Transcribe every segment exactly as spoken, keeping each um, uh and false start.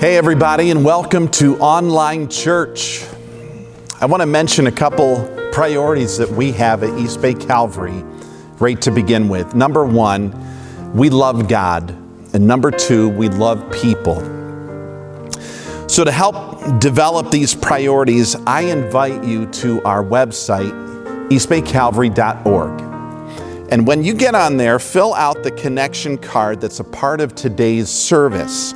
Hey everybody, and welcome to Online Church. I want to mention a couple priorities that we have at East Bay Calvary right to begin with. Number one, we love God, and number two, we love people. So to help develop these priorities, I invite you to our website, east bay calvary dot org. And when you get on there, fill out the connection card that's a part of today's service.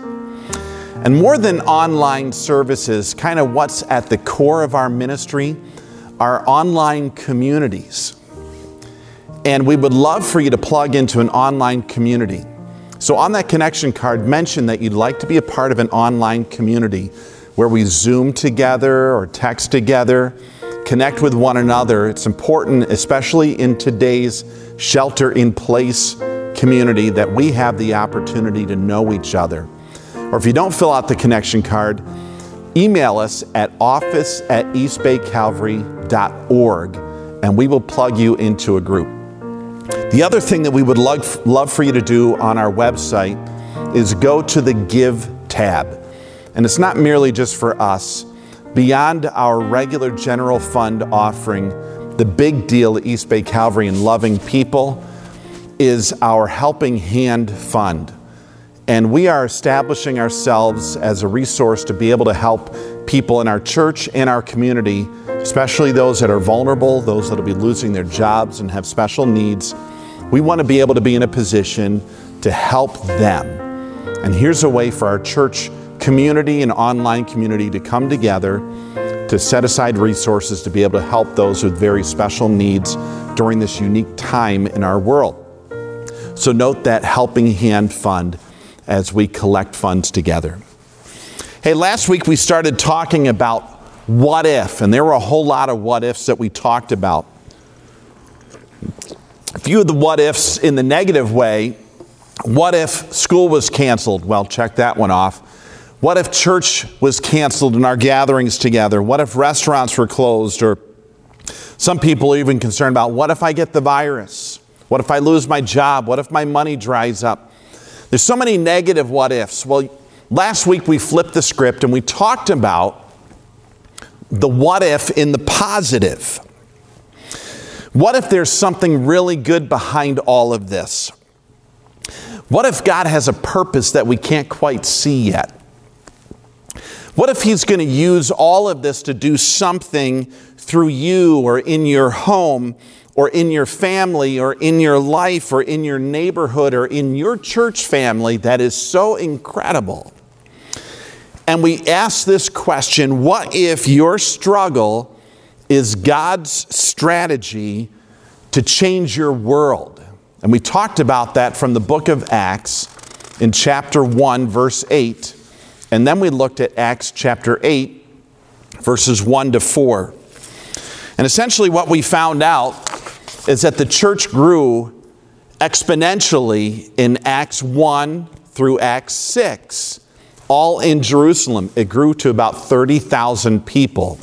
And more than online services, kind of what's at the core of our ministry are online communities. And we would love for you to plug into an online community. So on that connection card, mention that you'd like to be a part of an online community where we Zoom together or text together, connect with one another. It's important, especially in today's shelter-in-place community, that we have the opportunity to know each other. Or if you don't fill out the connection card, email us at office at east bay calvary dot org and we will plug you into a group. The other thing that we would love, love for you to do on our website is go to the Give tab. And it's not merely just for us. Beyond our regular general fund offering, the big deal at East Bay Calvary and loving people is our Helping Hand Fund. And we are establishing ourselves as a resource to be able to help people in our church and our community, especially those that are vulnerable, those that will be losing their jobs and have special needs. We want to be able to be in a position to help them. And here's a way for our church community and online community to come together to set aside resources to be able to help those with very special needs during this unique time in our world. So note that Helping Hand Fund as we collect funds together. Hey, last week we started talking about what if, and there were a whole lot of what ifs that we talked about. A few of the what ifs in the negative way: what if school was canceled? Well, check that one off. What if church was canceled and our gatherings together? What if restaurants were closed? Or some people are even concerned about, what if I get the virus? What if I lose my job? What if my money dries up? There's so many negative what ifs. Well, last week we flipped the script and we talked about the what if in the positive. What if there's something really good behind all of this? What if God has a purpose that we can't quite see yet? What if He's going to use all of this to do something through you or in your home, or in your family, or in your life, or in your neighborhood, or in your church family that is so incredible? And we ask this question: what if your struggle is God's strategy to change your world? And we talked about that from the book of Acts in chapter one, verse eight. And then we looked at Acts chapter eight, verses one to four. And essentially what we found out is that the church grew exponentially in Acts one through Acts six, all in Jerusalem. It grew to about thirty thousand people.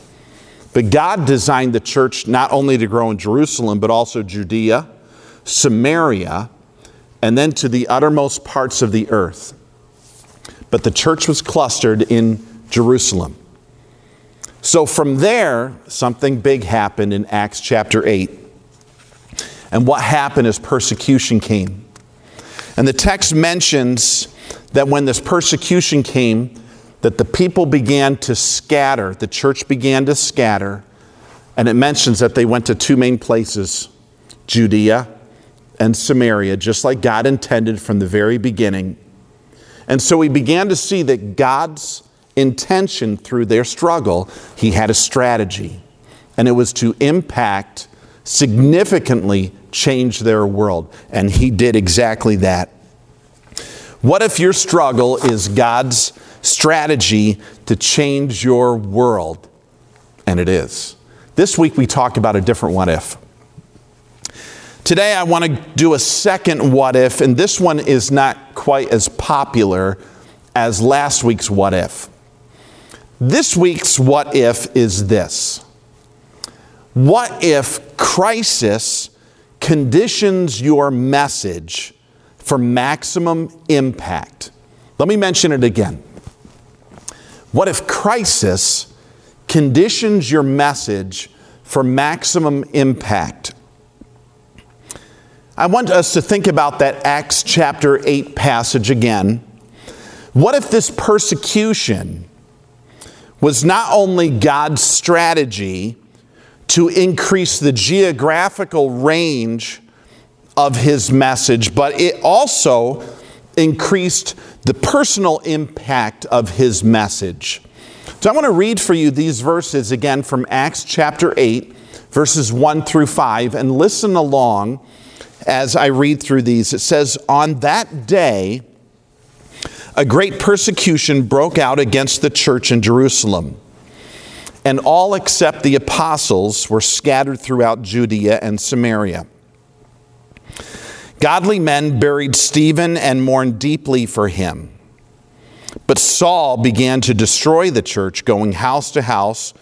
But God designed the church not only to grow in Jerusalem, but also Judea, Samaria, and then to the uttermost parts of the earth. But the church was clustered in Jerusalem. So from there, something big happened in Acts chapter eight. And what happened is persecution came. And the text mentions that when this persecution came, that the people began to scatter. The church began to scatter. And it mentions that they went to two main places, Judea and Samaria, just like God intended from the very beginning. And so we began to see that God's intention through their struggle, He had a strategy. And it was to impact, significantly change their world. And He did exactly that. What if your struggle is God's strategy to change your world? And it is. This week we talk about a different what if. Today I want to do a second what if, and this one is not quite as popular as last week's what if. This week's what if is this: what if crisis conditions your message for maximum impact? Let me mention it again. What if crisis conditions your message for maximum impact? I want us to think about that Acts chapter eight passage again. What if this persecution was not only God's strategy to increase the geographical range of his message, but it also increased the personal impact of his message? So I want to read for you these verses again from Acts chapter eight, verses one through five, and listen along as I read through these. It says, "On that day, a great persecution broke out against the church in Jerusalem, and all except the apostles were scattered throughout Judea and Samaria. Godly men buried Stephen and mourned deeply for him. But Saul began to destroy the church, going house to house.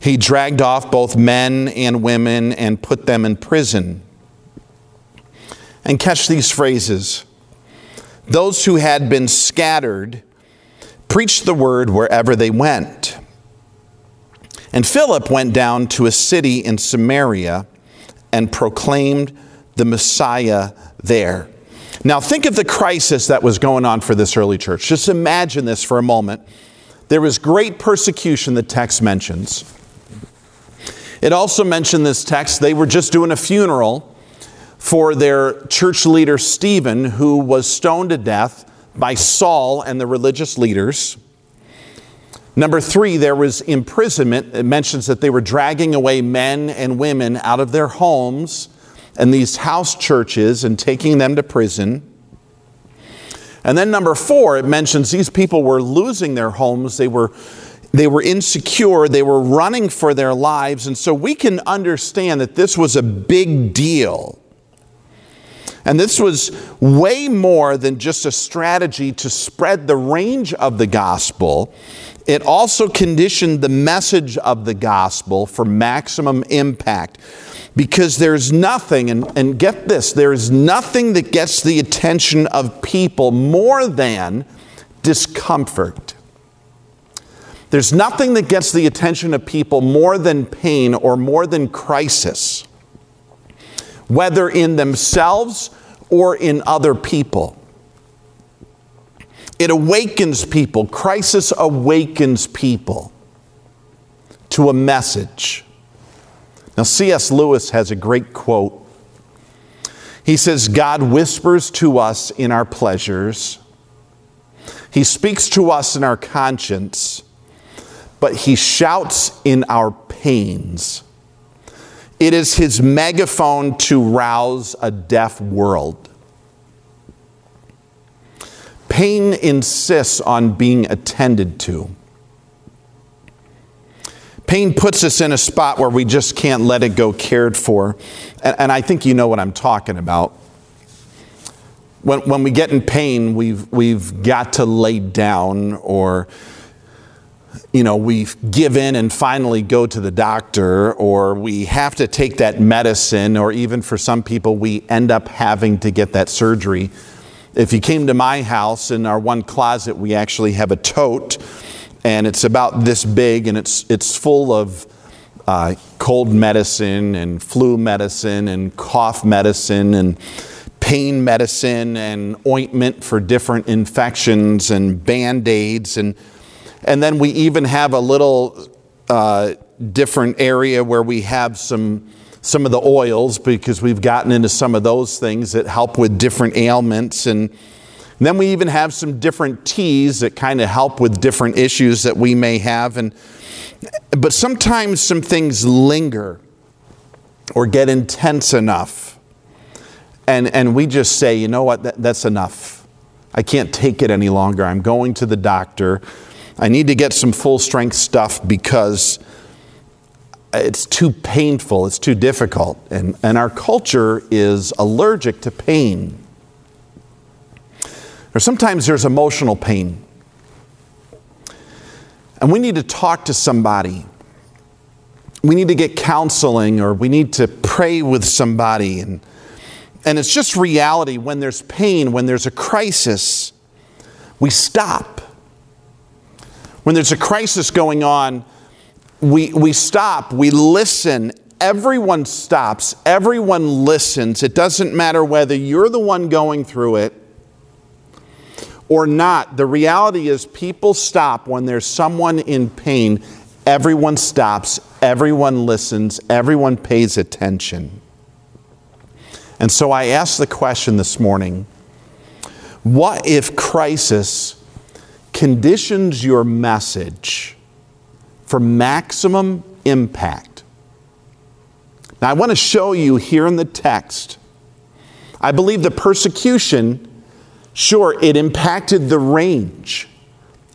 He dragged off both men and women and put them in prison." And catch these phrases. Those who had been scattered preached the word wherever they went. And Philip went down to a city in Samaria and proclaimed the Messiah there. Now think of the crisis that was going on for this early church. Just imagine this for a moment. There was great persecution, the text mentions. It also mentioned this text, they were just doing a funeral for their church leader, Stephen, who was stoned to death by Saul and the religious leaders. Number three, there was imprisonment. It mentions that they were dragging away men and women out of their homes and these house churches and taking them to prison. And then number four, it mentions these people were losing their homes. They were They were insecure. They were running for their lives. And so we can understand that this was a big deal. And this was way more than just a strategy to spread the range of the gospel. It also conditioned the message of the gospel for maximum impact, because there's nothing, and, and get this, there's nothing that gets the attention of people more than discomfort. There's nothing that gets the attention of people more than pain or more than crisis, whether in themselves or in other people. It awakens people. Crisis awakens people to a message. Now, C S Lewis has a great quote. He says, "God whispers to us in our pleasures. He speaks to us in our conscience, but he shouts in our pains. It is his megaphone to rouse a deaf world." Pain insists on being attended to. Pain puts us in a spot where we just can't let it go cared for. And, and I think you know what I'm talking about. When, when we get in pain, we've, we've got to lay down, or you know, we give in and finally go to the doctor, or we have to take that medicine, or even for some people, we end up having to get that surgery. If you came to my house, in our one closet, we actually have a tote, and it's about this big, and it's it's full of uh, cold medicine and flu medicine and cough medicine and pain medicine and ointment for different infections and Band-Aids. And And then we even have a little uh, different area where we have some some of the oils, because we've gotten into some of those things that help with different ailments. And, and then we even have some different teas that kind of help with different issues that we may have. And but sometimes some things linger or get intense enough. And, and we just say, you know what, that, that's enough. I can't take it any longer. I'm going to the doctor. I need to get some full strength stuff because it's too painful, it's too difficult. And, and our culture is allergic to pain. Or sometimes there's emotional pain. And we need to talk to somebody. We need to get counseling, or we need to pray with somebody. And, and it's just reality. When there's pain, when there's a crisis, we stop. When there's a crisis going on, we, we stop, we listen. Everyone stops. Everyone listens. It doesn't matter whether you're the one going through it or not. The reality is people stop when there's someone in pain. Everyone stops. Everyone listens. Everyone pays attention. And so I asked the question this morning, what if crisis conditions your message for maximum impact? Now, I want to show you here in the text, I believe the persecution, sure, it impacted the range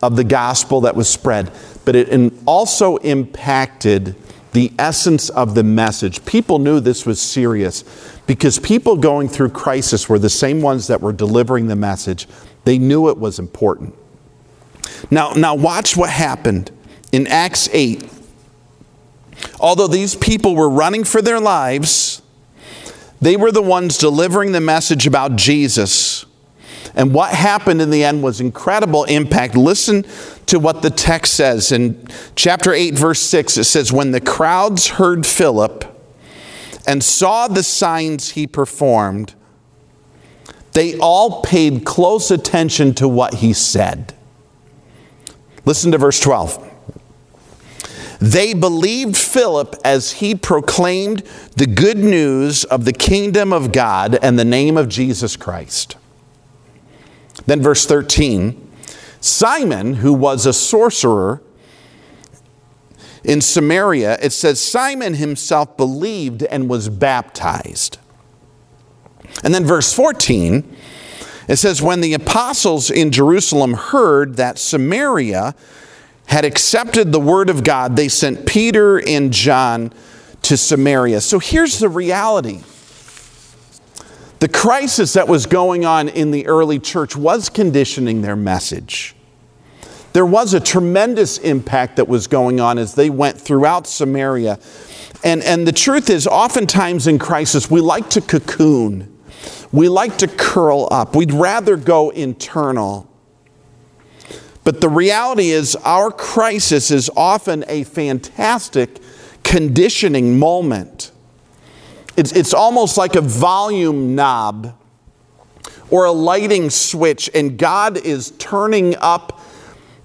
of the gospel that was spread, but it also impacted the essence of the message. People knew this was serious because people going through crisis were the same ones that were delivering the message. They knew it was important. Now, now watch what happened in Acts eight. Although these people were running for their lives, they were the ones delivering the message about Jesus. And what happened in the end was incredible impact. Listen to what the text says. In chapter eight, verse six, it says, "When the crowds heard Philip and saw the signs he performed, they all paid close attention to what he said." Listen to verse twelve. "They believed Philip as he proclaimed the good news of the kingdom of God and the name of Jesus Christ." Then verse thirteen, "Simon, who was a sorcerer in Samaria," it says, "Simon himself believed and was baptized." And then verse fourteen, it says, "When the apostles in Jerusalem heard that Samaria had accepted the word of God, they sent Peter and John to Samaria." So here's the reality. The crisis that was going on in the early church was conditioning their message. There was a tremendous impact that was going on as they went throughout Samaria. And, and the truth is, oftentimes in crisis, we like to cocoon. We like to curl up. We'd rather go internal. But the reality is, our crisis is often a fantastic conditioning moment. It's, it's almost like a volume knob or a lighting switch, and God is turning up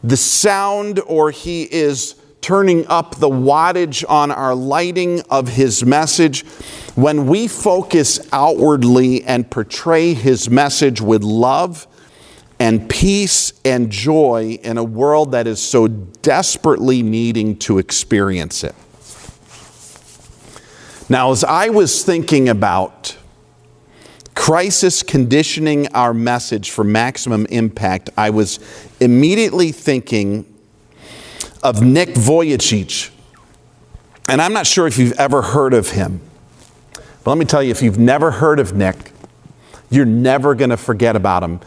the sound, or he is turning up the wattage on our lighting of his message when we focus outwardly and portray his message with love and peace and joy in a world that is so desperately needing to experience it. Now, as I was thinking about crisis conditioning our message for maximum impact, I was immediately thinking of Nick Vujicic. And I'm not sure if you've ever heard of him. But let me tell you, if you've never heard of Nick, you're never going to forget about him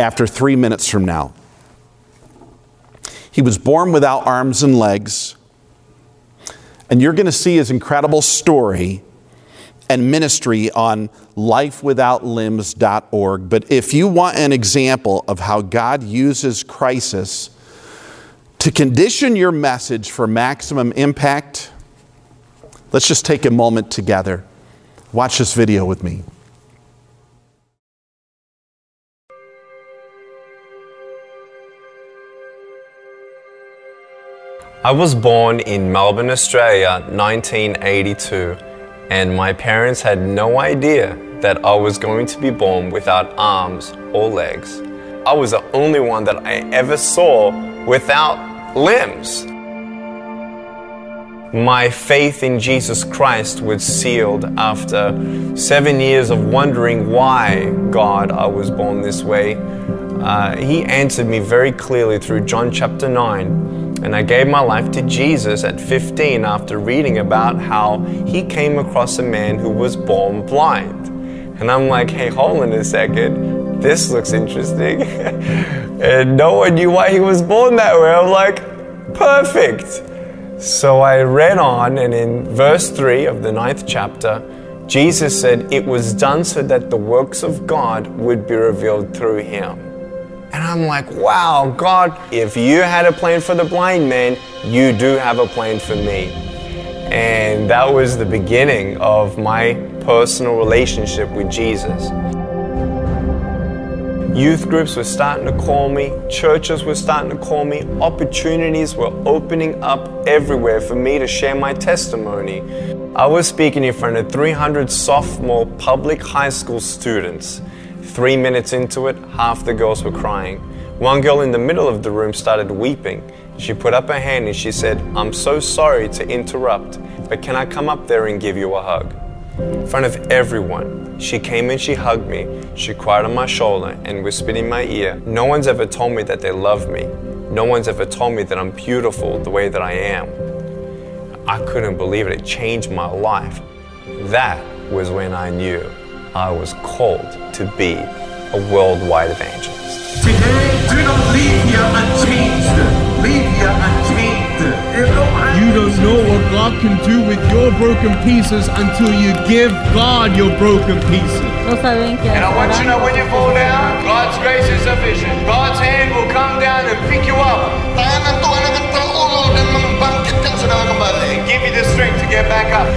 after three minutes from now. He was born without arms and legs. And you're going to see his incredible story and ministry on life without limbs dot org. But if you want an example of how God uses crisis to condition your message for maximum impact, let's just take a moment together. Watch this video with me. I was born in Melbourne, Australia, nineteen eighty-two, and my parents had no idea that I was going to be born without arms or legs. I was the only one that I ever saw without limbs. My faith in Jesus Christ was sealed after seven years of wondering why, God, I was born this way. Uh, he answered me very clearly through John chapter nine. And I gave my life to Jesus at fifteen after reading about how he came across a man who was born blind. And I'm like, hey, hold on a second, this looks interesting. And no one knew why he was born that way. I'm like, perfect. So I read on, and in verse three of the ninth chapter, Jesus said, "It was done so that the works of God would be revealed through him." And I'm like, wow, God, if you had a plan for the blind man, you do have a plan for me. And that was the beginning of my personal relationship with Jesus. Youth groups were starting to call me, churches were starting to call me, opportunities were opening up everywhere for me to share my testimony. I was speaking in front of three hundred sophomore public high school students. Three minutes into it, half the girls were crying. One girl in the middle of the room started weeping. She put up her hand and she said, "I'm so sorry to interrupt, but can I come up there and give you a hug?" In front of everyone, she came and she hugged me. She cried on my shoulder and whispered in my ear, "No one's ever told me that they love me. No one's ever told me that I'm beautiful the way that I am." I couldn't believe it. It changed my life. That was when I knew I was called to be a worldwide evangelist. Today, do not leave here unchanged. Leave here unchanged. You don't know what God can do with your broken pieces until you give God your broken pieces. And I want you to know, when you fall down, God's grace is sufficient. God's hand will come down and pick you up and give you the strength to get back up.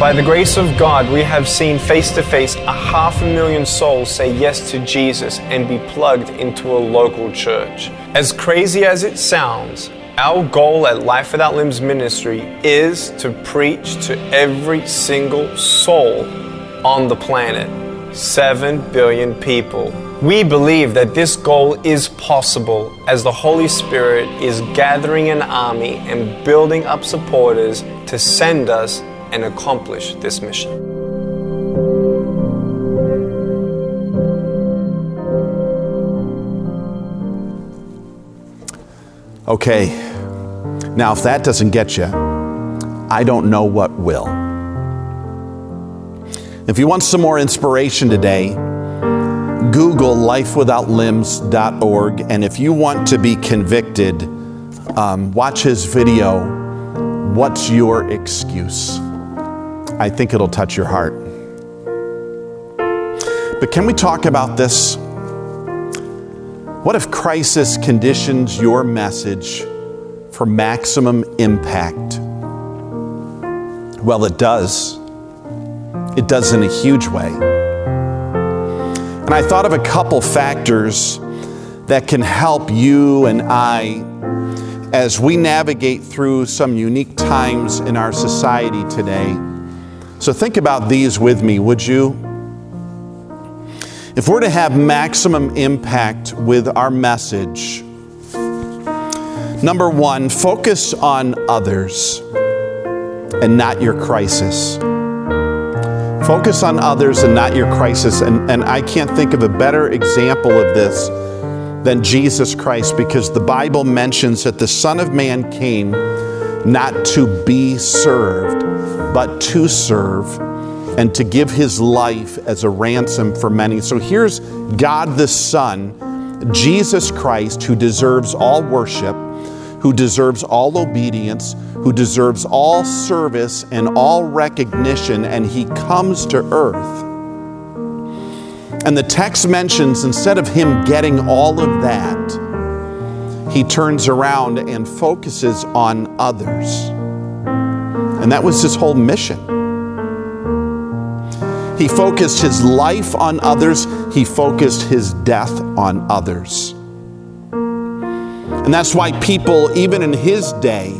By the grace of God, we have seen face-to-face a half a million souls say yes to Jesus and be plugged into a local church. As crazy as it sounds, our goal at Life Without Limbs Ministry is to preach to every single soul on the planet. Seven billion people. We believe that this goal is possible as the Holy Spirit is gathering an army and building up supporters to send us and accomplish this mission. Okay, now if that doesn't get you, I don't know what will. If you want some more inspiration today, Google life without limbs dot org, and if you want to be convicted, um, watch his video, "What's Your Excuse?" I think it'll touch your heart. But can we talk about this? What if crisis conditions your message for maximum impact? Well, it does. It does in a huge way. And I thought of a couple factors that can help you and I as we navigate through some unique times in our society today. So think about these with me, would you? If we're to have maximum impact with our message, number one, focus on others and not your crisis. Focus on others and not your crisis. And, and I can't think of a better example of this than Jesus Christ, because the Bible mentions that the Son of Man came not to be served, but to serve and to give his life as a ransom for many. So here's God the Son, Jesus Christ, who deserves all worship, who deserves all obedience, who deserves all service and all recognition, and he comes to earth. And the text mentions, instead of him getting all of that, he turns around and focuses on others. And that was his whole mission. He focused his life on others. He focused his death on others. And that's why people, even in his day,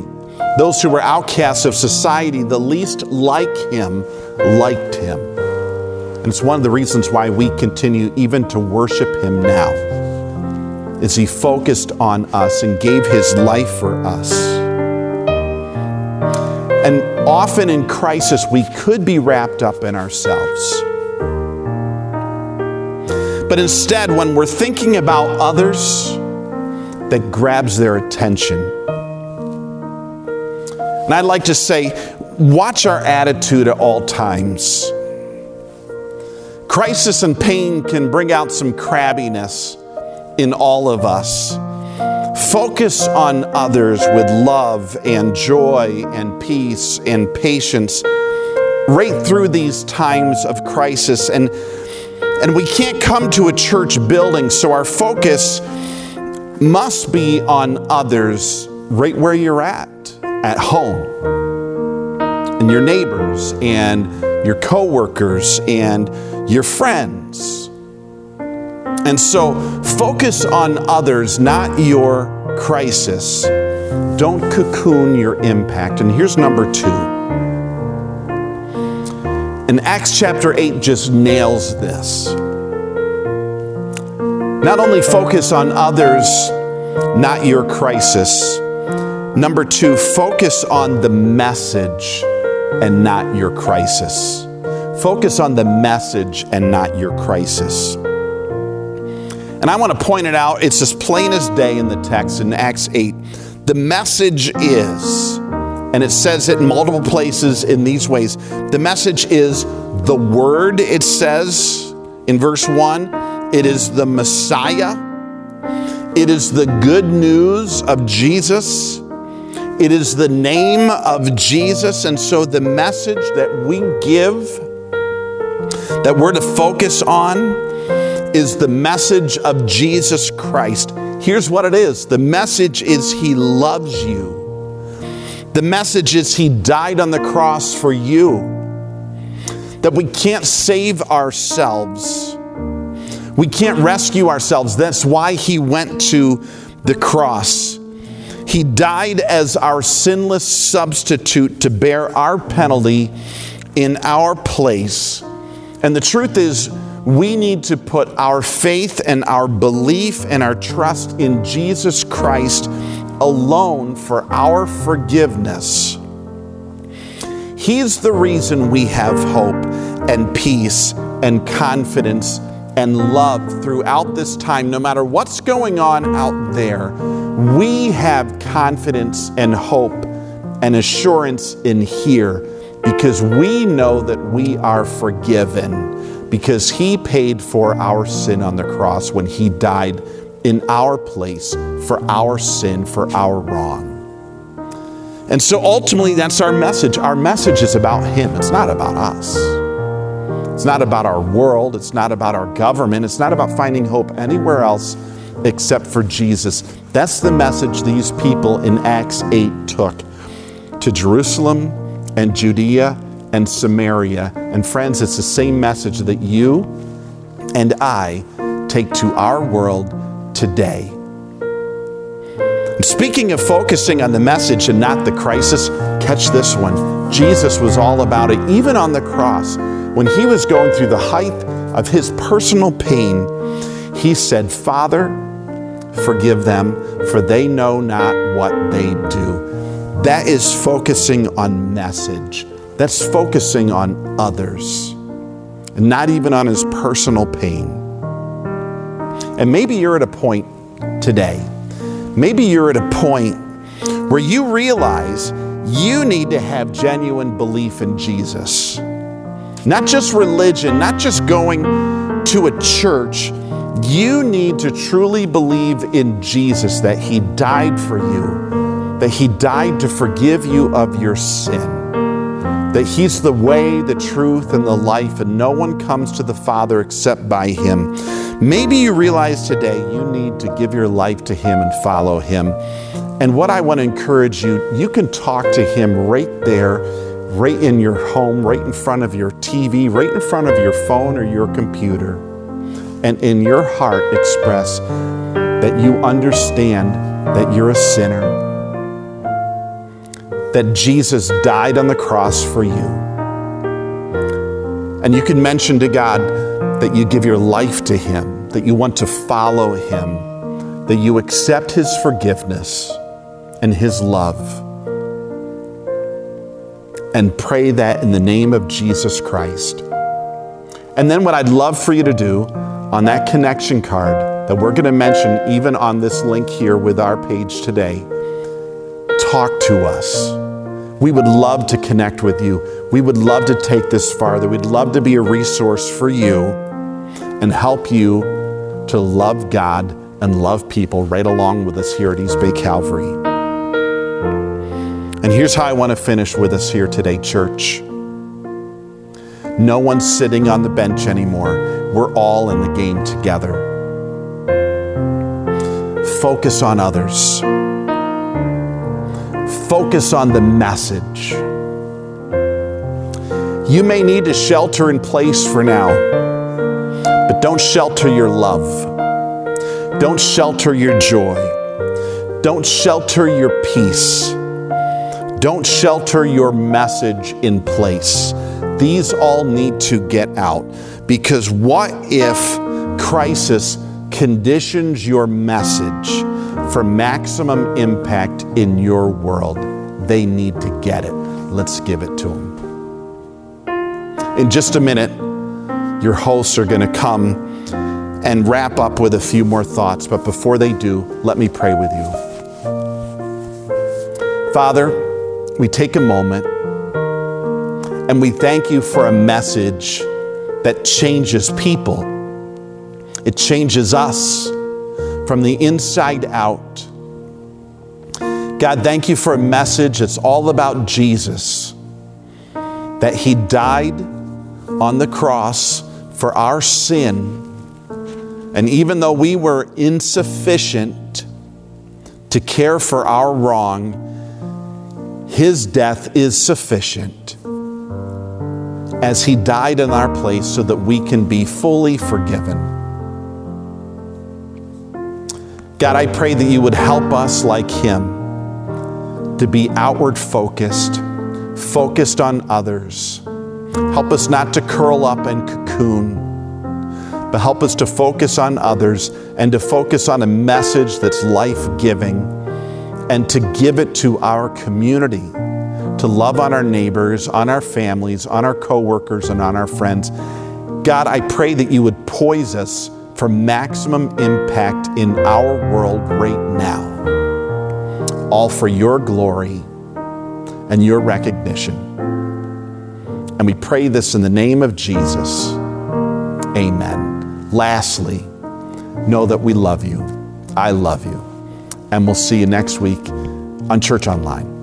those who were outcasts of society, the least like him, liked him. And it's one of the reasons why we continue even to worship him now, is he focused on us and gave his life for us. And often in crisis, we could be wrapped up in ourselves. But instead, when we're thinking about others, that grabs their attention. And I'd like to say, watch our attitude at all times. Crisis and pain can bring out some crabbiness in all of us. Focus on others with love and joy and peace and patience right through these times of crisis. And, and we can't come to a church building, so our focus must be on others right where you're at, at home, and your neighbors, and your coworkers, and your friends. And so focus on others, not your crisis. Don't cocoon your impact. And here's number two. And Acts chapter eight just nails this. Not only focus on others, not your crisis. Number two, focus on the message and not your crisis. Focus on the message and not your crisis. And I want to point it out. It's as plain as day in the text in Acts eight. The message is... And it says it in multiple places in these ways. The message is the Word, it says in verse one. It is the Messiah. It is the good news of Jesus. It is the name of Jesus. And so the message that we give, that we're to focus on, is the message of Jesus Christ. Here's what it is. The message is He loves you. The message is He died on the cross for you. That we can't save ourselves. We can't rescue ourselves. That's why He went to the cross. He died as our sinless substitute to bear our penalty in our place. And the truth is, we need to put our faith and our belief and our trust in Jesus Christ alone for our forgiveness. He's the reason we have hope and peace and confidence and love throughout this time. No matter what's going on out there, we have confidence and hope and assurance in here because we know that we are forgiven because He paid for our sin on the cross when He died in our place, for our sin, for our wrong. And so ultimately, that's our message. Our message is about Him. It's not about us. It's not about our world. It's not about our government. It's not about finding hope anywhere else except for Jesus. That's the message these people in Acts eight took to Jerusalem and Judea and Samaria. And friends, it's the same message that you and I take to our world today. Speaking of focusing on the message and not the crisis, catch this one. Jesus was all about it, even on the cross. When He was going through the height of His personal pain, He said, "Father, forgive them, for they know not what they do." That is focusing on message. That's focusing on others, and not even on His personal pain. And maybe you're at a point today, maybe you're at a point where you realize you need to have genuine belief in Jesus. Not just religion, not just going to a church. You need to truly believe in Jesus, that He died for you, that He died to forgive you of your sin, that He's the way, the truth, and the life, and no one comes to the Father except by Him. Maybe you realize today you need to give your life to Him and follow Him. And what I want to encourage you, you can talk to Him right there, right in your home, right in front of your T V, right in front of your phone or your computer, and in your heart express that you understand that you're a sinner, that Jesus died on the cross for you. And you can mention to God that you give your life to Him, that you want to follow Him, that you accept His forgiveness and His love, and pray that in the name of Jesus Christ. And then what I'd love for you to do on that connection card that we're going to mention even on this link here with our page today, talk to us. We would love to connect with you. We would love to take this farther. We'd love to be a resource for you and help you to love God and love people right along with us here at East Bay Calvary. And here's how I want to finish with us here today, church. No one's sitting on the bench anymore. We're all in the game together. Focus on others. Focus on the message. You may need to shelter in place for now, but don't shelter your love. Don't shelter your joy. Don't shelter your peace. Don't shelter your message in place. These all need to get out, because what if crisis conditions your message for maximum impact in your world? They need to get it. Let's give it to them. In just a minute, your hosts are going to come and wrap up with a few more thoughts. But before they do, let me pray with you. Father, we take a moment and we thank you for a message that changes people. It changes us from the inside out. God, thank you for a message that's all about Jesus, that he died on the cross for our sin. And even though we were insufficient to care for our wrong, his death is sufficient as he died in our place so that we can be fully forgiven. God, I pray that you would help us like him to be outward focused, focused on others. Help us not to curl up and cocoon, but help us to focus on others and to focus on a message that's life-giving, and to give it to our community, to love on our neighbors, on our families, on our coworkers, and on our friends. God, I pray that you would poise us for maximum impact in our world right now, all for your glory and your recognition. And we pray this in the name of Jesus. Amen. Lastly, know that we love you. I love you. And we'll see you next week on Church Online.